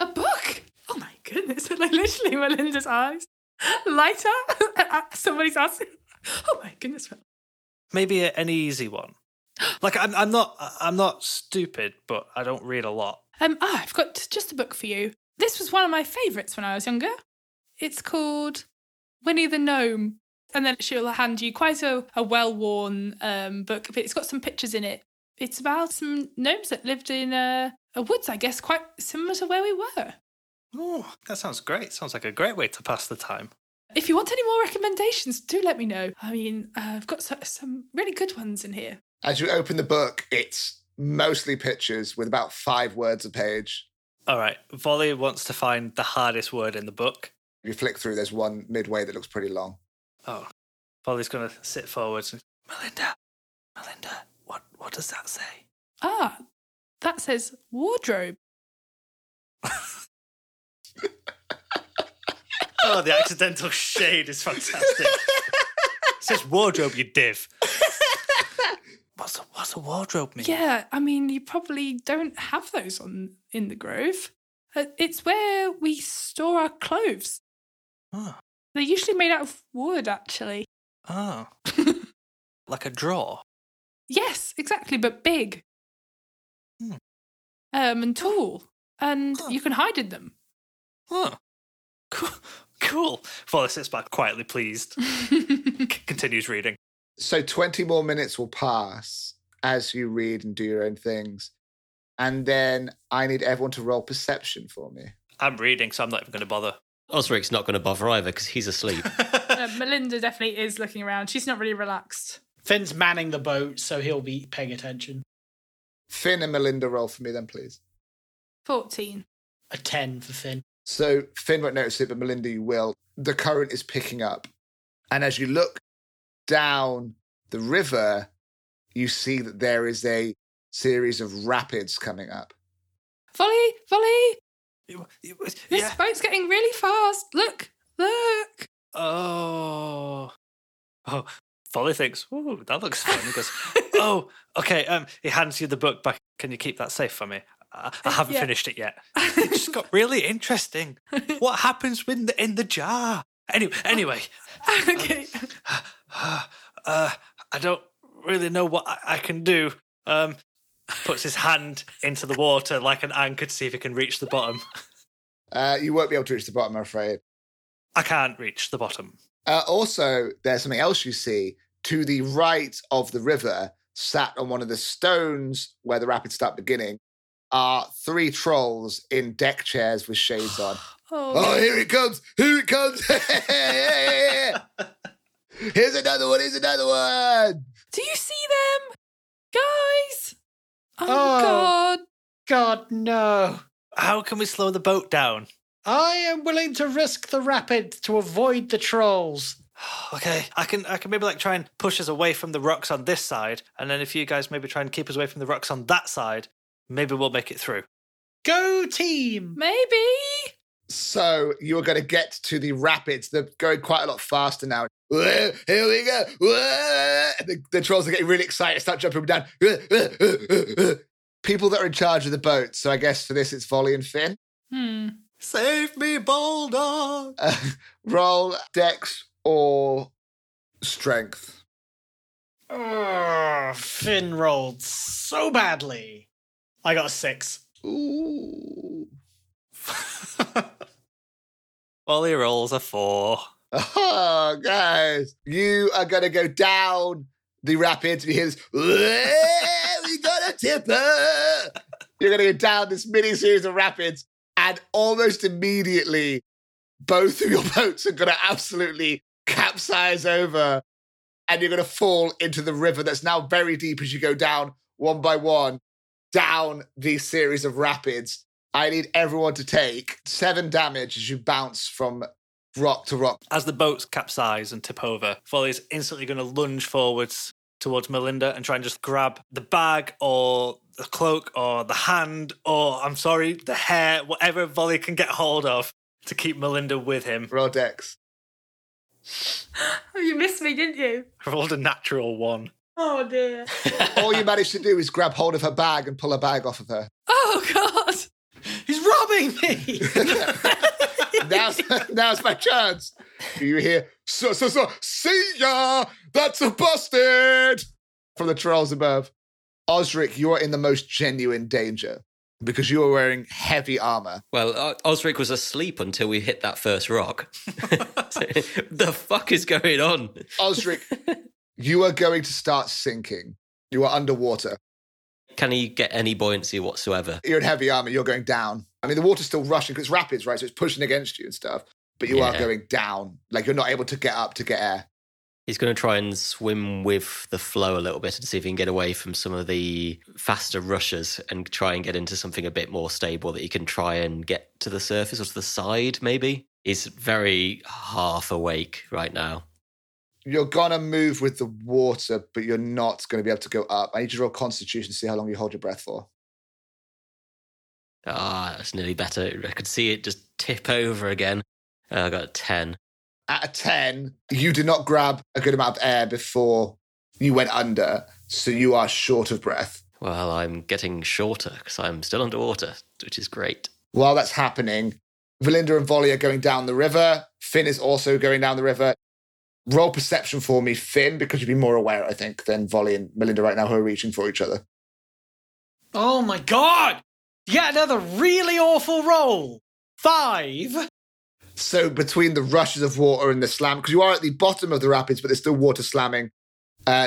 A book? Oh my goodness. Like literally Melinda's eyes light up. Somebody's asking, oh my goodness. Maybe an easy one. Like, I'm not stupid, but I don't read a lot. I've got just a book for you. This was one of my favourites when I was younger. It's called Winnie the Gnome. And then she'll hand you quite a well-worn book. It's got some pictures in it. It's about some gnomes that lived in a woods, I guess, quite similar to where we were. Oh, that sounds great. Sounds like a great way to pass the time. If you want any more recommendations, do let me know. I mean, I've got some really good ones in here. As you open the book, it's mostly pictures with about 5 words a page. All right. Voli wants to find the hardest word in the book. If you flick through, there's one midway that looks pretty long. Oh. Voli's going to sit forward. Melinda, what does that say? Ah, that says wardrobe. Oh, the accidental shade is fantastic. It says wardrobe, you div. What's a wardrobe mean? Yeah, I mean, you probably don't have those in the Grove. It's where we store our clothes. Oh. They're usually made out of wood, actually. Oh. Like a drawer? Yes, exactly, but big. Hmm. And tall. And you can hide in them. Oh. Cool. Voli sits back quietly pleased. Continues reading. So 20 more minutes will pass as you read and do your own things. And then I need everyone to roll perception for me. I'm reading, so I'm not even going to bother. Osric's not going to bother either because he's asleep. Melinda definitely is looking around. She's not really relaxed. Finn's manning the boat, so he'll be paying attention. Finn and Melinda, roll for me then, please. 14. A 10 for Finn. So Finn won't notice it, but Melinda, you will. The current is picking up. And as you look down the river, you see that there is a series of rapids coming up. Voli! This boat's getting really fast. Look! Oh, Voli thinks, ooh, that looks fun. He goes, oh, okay, he hands you the book back. Can you keep that safe for me? I haven't finished it yet. It just got really interesting. What happens when in the jar? Anyway. Okay. I don't really know what I can do. Puts his hand into the water like an anchor to see if he can reach the bottom. You won't be able to reach the bottom, I'm afraid. I can't reach the bottom. Also, there's something else you see. To the right of the river, sat on one of the stones where the rapids start beginning, are three trolls in deck chairs with shades on. Oh, here it comes! Here it comes! Here's another one! Here's another one! Do you see them? Guys! Oh, God. God, no. How can we slow the boat down? I am willing to risk the rapid to avoid the trolls. Okay, I can maybe like try and push us away from the rocks on this side, and then if you guys maybe try and keep us away from the rocks on that side, maybe we'll make it through. Go team! Maybe! So you're going to get to the rapids. They're going quite a lot faster now. Here we go! The trolls are getting really excited, start jumping down. People that are in charge of the boat, so I guess for this it's Voli and Finn. Save me, Baldock! Roll Dex or Strength. Finn rolled so badly. I got a 6. Ooh. Voli rolls a 4. Oh, guys. You are going to go down the rapids and you hear this, we got a tipper. You're going to go down this mini series of rapids and almost immediately both of your boats are going to absolutely capsize over and you're going to fall into the river that's now very deep as you go down one by one, down these series of rapids. I need everyone to take 7 damage as you bounce from rock to rock. As the boats capsize and tip over, Voli's instantly going to lunge forwards towards Melinda and try and just grab the bag or the cloak or the hand or, I'm sorry, the hair, whatever Voli can get hold of to keep Melinda with him. Roll Dex. Oh, you missed me, didn't you? I rolled a natural 1. Oh, dear. All you managed to do is grab hold of her bag and pull her bag off of her. Oh, God! He's robbing me! Now's my chance. You hear, see ya! That's a busted! From the trolls above. Osric, you are in the most genuine danger because you are wearing heavy armour. Well, Osric was asleep until we hit that first rock. The fuck is going on? Osric, you are going to start sinking. You are underwater. Can he get any buoyancy whatsoever? You're in heavy armour, you're going down. I mean, the water's still rushing because it's rapids, right? So it's pushing against you and stuff. But you are going down. Like, you're not able to get up to get air. He's going to try and swim with the flow a little bit to see if he can get away from some of the faster rushes and try and get into something a bit more stable that he can try and get to the surface or to the side, maybe. He's very half awake right now. You're going to move with the water, but you're not going to be able to go up. I need you to roll Constitution to see how long you hold your breath for. Ah, that's nearly better. I could see it just tip over again. I got a 10. At a 10, you did not grab a good amount of air before you went under, so you are short of breath. Well, I'm getting shorter because I'm still underwater, which is great. While that's happening, Melinda and Voli are going down the river. Finn is also going down the river. Roll perception for me, Finn, because you'd be more aware, I think, than Voli and Melinda right now who are reaching for each other. Oh, my God! Yet another really awful roll. 5. So between the rushes of water and the slam, because you are at the bottom of the rapids, but there's still water slamming,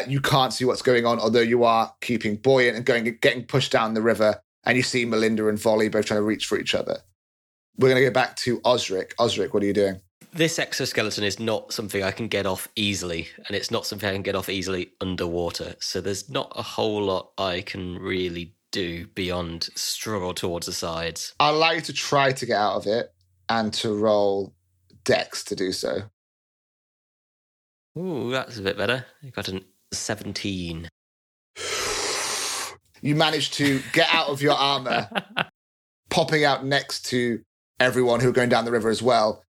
you can't see what's going on, although you are keeping buoyant and getting pushed down the river, and you see Melinda and Voli both trying to reach for each other. We're going to go back to Osric. Osric, what are you doing? This exoskeleton is not something I can get off easily, and it's not something I can get off easily underwater, so there's not a whole lot I can really do beyond struggle towards the sides. I'll allow you to try to get out of it and to roll Dex to do so. Ooh, that's a bit better. I got a 17. You managed to get out of your armour, popping out next to everyone who are going down the river as well,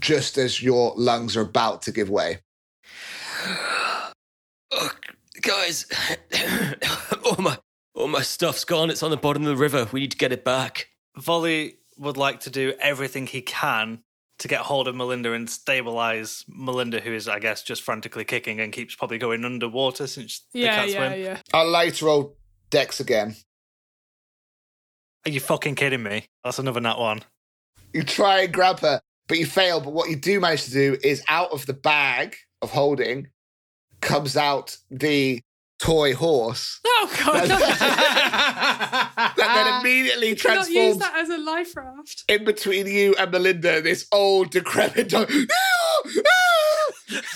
just as your lungs are about to give way. Oh, guys, All my stuff's gone. It's on the bottom of the river. We need to get it back. Voli would like to do everything he can to get hold of Melinda and stabilise Melinda, who is, I guess, just frantically kicking and keeps probably going underwater since they can't swim. Yeah. I'll later roll Dex again. Are you fucking kidding me? That's another nat 1. You try and grab her but you fail. But what you do manage to do is out of the bag of holding comes out the toy horse. Oh, God. That then immediately transforms. You cannot use that as a life raft. In between you and Melinda, this old, decrepit dog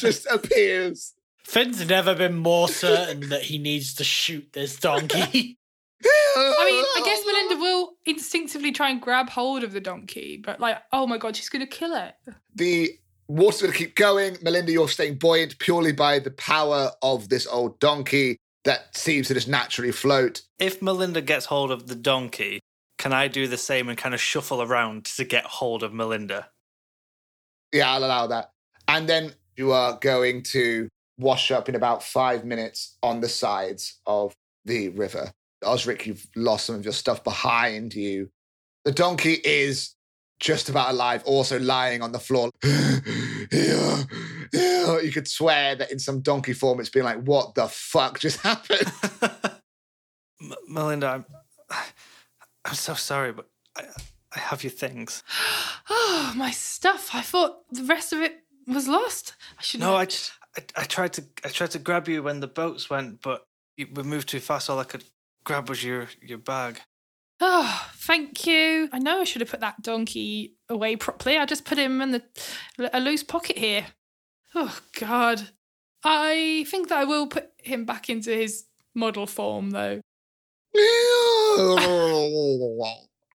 just appears. Finn's never been more certain that he needs to shoot this donkey. I mean, I guess Melinda will instinctively try and grab hold of the donkey, but like, oh my God, she's going to kill it. The water's going to keep going. Melinda, you're staying buoyant purely by the power of this old donkey that seems to just naturally float. If Melinda gets hold of the donkey, can I do the same and kind of shuffle around to get hold of Melinda? Yeah, I'll allow that. And then you are going to wash up in about 5 minutes on the sides of the river. Osric, you've lost some of your stuff behind you. The donkey is just about alive, also lying on the floor. You could swear that in some donkey form, it's been like, what the fuck just happened? Melinda, I'm so sorry, but I have your things. Oh, my stuff. I thought the rest of it was lost. I should know. No, I tried to grab you when the boats went, but we moved too fast. All I could grab was your bag. Oh, thank you. I know I should have put that donkey away properly. I just put him in a loose pocket here. Oh, God. I think that I will put him back into his model form, though.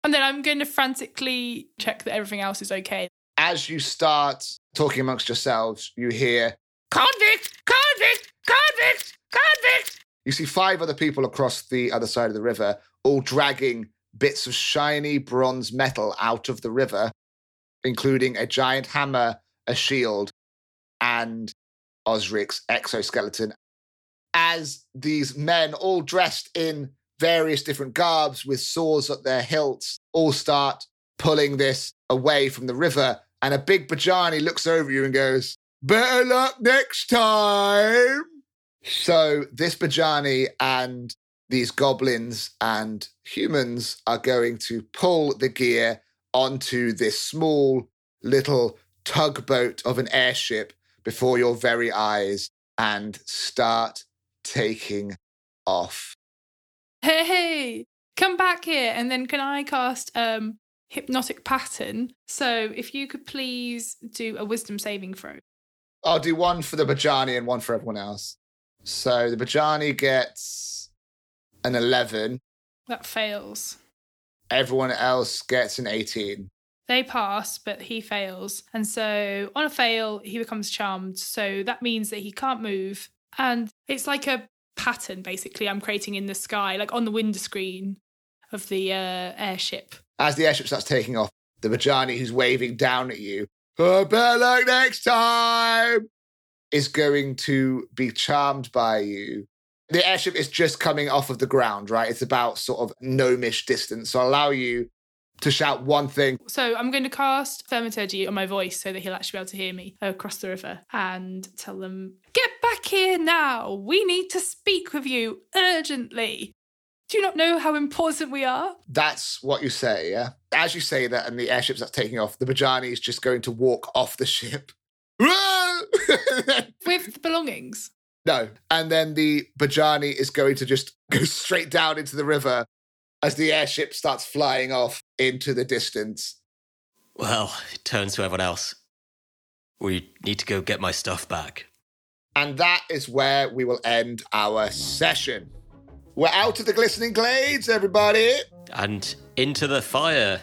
And then I'm going to frantically check that everything else is okay. As you start talking amongst yourselves, you hear, "Convict! Convict! Convict! Convict!" You see 5 other people across the other side of the river, all dragging bits of shiny bronze metal out of the river, including a giant hammer, a shield, and Osric's exoskeleton. As these men, all dressed in various different garbs with swords at their hilts, all start pulling this away from the river, and a big Bajani looks over you and goes, "Better luck next time!" So this Bajani and these goblins and humans are going to pull the gear onto this small little tugboat of an airship before your very eyes and start taking off. Hey, come back here. And then can I cast Hypnotic Pattern? So if you could please do a wisdom saving throw. I'll do one for the Bajani and one for everyone else. So the Bajani gets an 11. That fails. Everyone else gets an 18. They pass, but he fails. And so on a fail, he becomes charmed. So that means that he can't move. And it's like a pattern, basically, I'm creating in the sky, like on the windscreen of the airship. As the airship starts taking off, the Bajani, who's waving down at you, "Oh, better luck next time!" is going to be charmed by you. The airship is just coming off of the ground, right? It's about sort of gnomish distance. So I'll allow you to shout one thing. So I'm going to cast Thermaturgy on my voice so that he'll actually be able to hear me across the river and tell them, "Get back here now. We need to speak with you urgently. Do you not know how important we are?" That's what you say, yeah? As you say that and the airship starts taking off, the Bajani is just going to walk off the ship. With the belongings? No. And then the Bajani is going to just go straight down into the river as the airship starts flying off into the distance. Well, it turns to everyone else. We need to go get my stuff back. And that is where we will end our session. We're out of the glistening glades, everybody. And into the fire.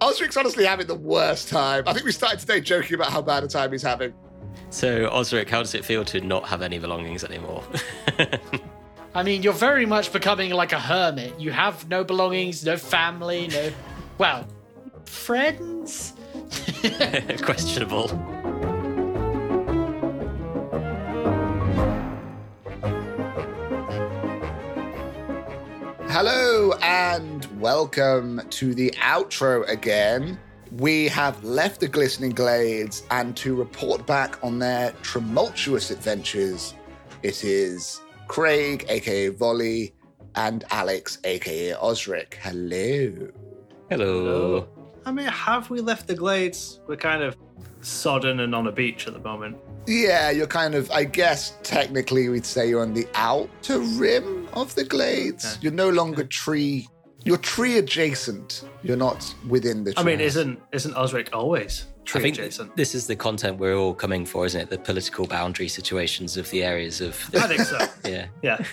Osric's honestly having the worst time. I think we started today joking about how bad a time he's having. So, Osric, how does it feel to not have any belongings anymore? I mean, you're very much becoming like a hermit. You have no belongings, no family, no, well, friends? Questionable. Hello and welcome to the outro again. We have left the Glistening Glades and to report back on their tumultuous adventures, it is Craig, a.k.a. Voli, and Alex, a.k.a. Osric. Hello. Hello. I mean, have we left the glades? We're kind of sodden and on a beach at the moment. Yeah, you're kind of, I guess, technically we'd say you're on the outer rim of the glades. Okay. You're no longer tree. You're tree adjacent. You're not within the tree. I mean, isn't Osric always tree adjacent? This is the content we're all coming for, isn't it? The political boundary situations of the areas of... I think so. Yeah. Yeah.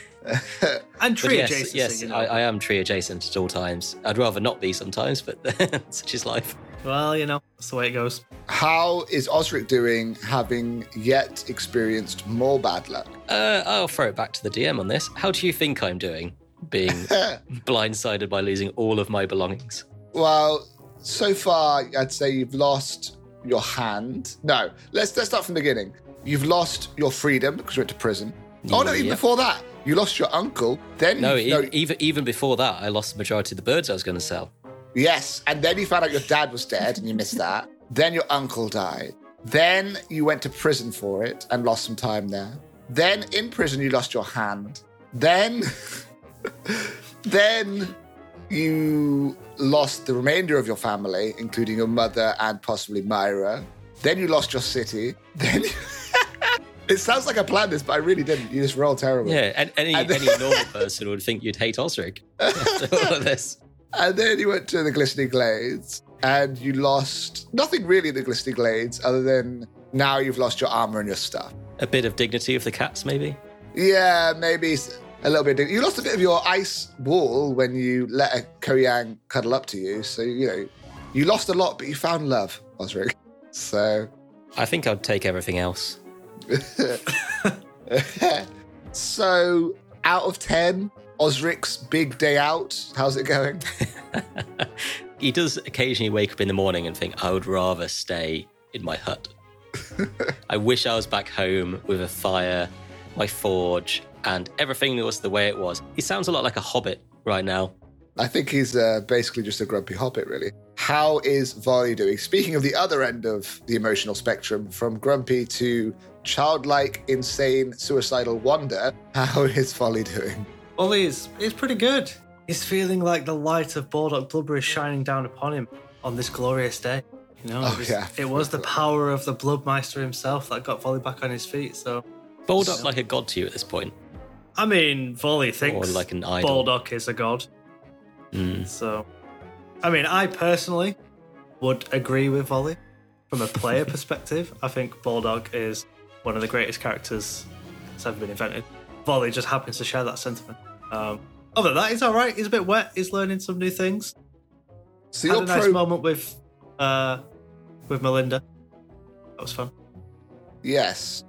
And tree adjacent. Yes, you know. I am tree adjacent at all times. I'd rather not be sometimes, but such is life. Well, you know, that's the way it goes. How is Osric doing, having yet experienced more bad luck? I'll throw it back to the DM on this. How do you think I'm doing, being blindsided by losing all of my belongings? Well, so far, I'd say you've lost your hand. No, let's start from the beginning. You've lost your freedom because you went to prison. Yeah, oh, no, even before that, you lost your uncle. Then even before that, I lost the majority of the birds I was going to sell. Yes, and then you found out your dad was dead and you missed that. Then your uncle died. Then you went to prison for it and lost some time there. Then in prison you lost your hand. Then then you lost the remainder of your family, including your mother and possibly Myra. Then you lost your city. Then it sounds like I planned this, but I really didn't. You just roll terrible. Yeah, and any normal person would think you'd hate Osric after all of this. And then you went to the Glistening Glades, and you lost nothing really in the Glistening Glades, other than now you've lost your armor and your stuff. A bit of dignity of the cats, maybe? Yeah, maybe a little bit of dignity. You lost a bit of your ice wall when you let a Koyang cuddle up to you, so, you know, you lost a lot, but you found love, Osric. So... I think I'd take everything else. So, out of 10... Osric's big day out. How's it going? He does occasionally wake up in the morning and think, I would rather stay in my hut. I wish I was back home with a fire, my forge, and everything was the way it was. He sounds a lot like a hobbit right now. I think he's basically just a grumpy hobbit, really. How is Voli doing? Speaking of the other end of the emotional spectrum, from grumpy to childlike, insane, suicidal wonder, how is Voli doing? Voli is pretty good. He's feeling like the light of Baldock Blubber is shining down upon him on this glorious day. You know, it was the power of the Bloodmeister himself that got Voli back on his feet. So Baldock like a god to you at this point. I mean, Voli thinks like an idol. Baldock is a god. Mm. So, I mean, I personally would agree with Voli from a player perspective. I think Baldock is one of the greatest characters that's ever been invented. Voli just happens to share that sentiment. Other than that, he's all right. He's a bit wet. He's learning some new things. So had a nice moment with Melinda. That was fun. Yes.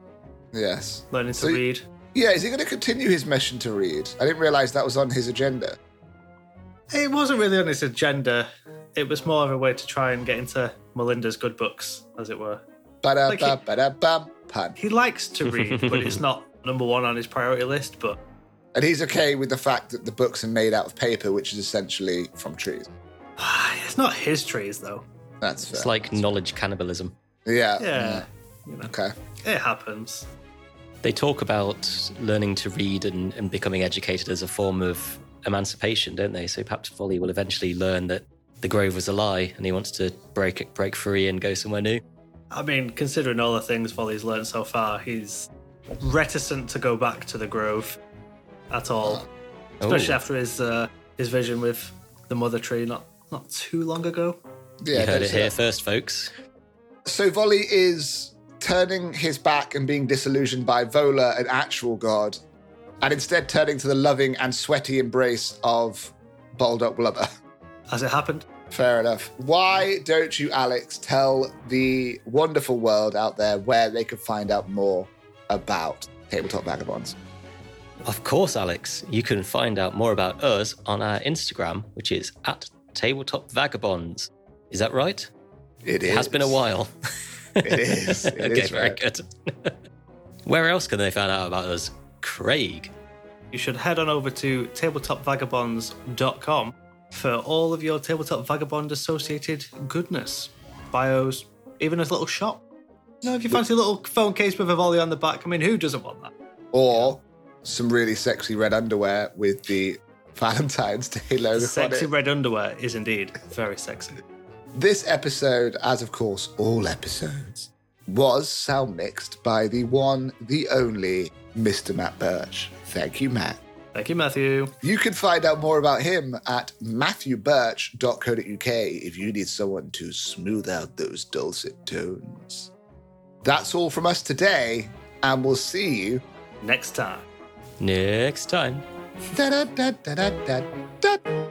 Learning to read. Yeah, is he going to continue his mission to read? I didn't realise that was on his agenda. It wasn't really on his agenda. It was more of a way to try and get into Melinda's good books, as it were. He likes to read, but it's not number one on his priority list, but... And he's okay with the fact that the books are made out of paper, which is essentially from trees. It's not his trees, though. That's fair. It's like knowledge cannibalism. Yeah. You know, okay. It happens. They talk about learning to read and becoming educated as a form of emancipation, don't they? So perhaps Voli will eventually learn that the Grove was a lie and he wants to break free and go somewhere new. I mean, considering all the things Voli's learned so far, he's reticent to go back to the Grove at all, especially after his vision with the mother tree not too long ago. Yeah, you heard it here first, folks. So Voli is turning his back and being disillusioned by Vola, an actual god, and instead turning to the loving and sweaty embrace of Baldock Blubber. As it happened. Fair enough. Why don't you, Alex, tell the wonderful world out there where they could find out more about Tabletop Vagabonds? Of course, Alex. You can find out more about us on our Instagram, which is @TabletopVagabonds. Is that right? It is. It has been a while. It is. It okay, is very right. Good. Where else can they find out about us? Craig. You should head on over to tabletopvagabonds.com for all of your Tabletop Vagabond associated goodness, bios, even his little shop. No, if you fancy a little phone case with a Voli on the back, I mean, who doesn't want that? Or some really sexy red underwear with the Valentine's Day logo on it. Sexy red underwear is indeed very sexy. This episode, as of course all episodes, was sound mixed by the one, the only Mr. Matt Birch. Thank you, Matt. Thank you, Matthew. You can find out more about him at matthewbirch.co.uk if you need someone to smooth out those dulcet tones. That's all from us today, and we'll see you next time. Da da da da da da da.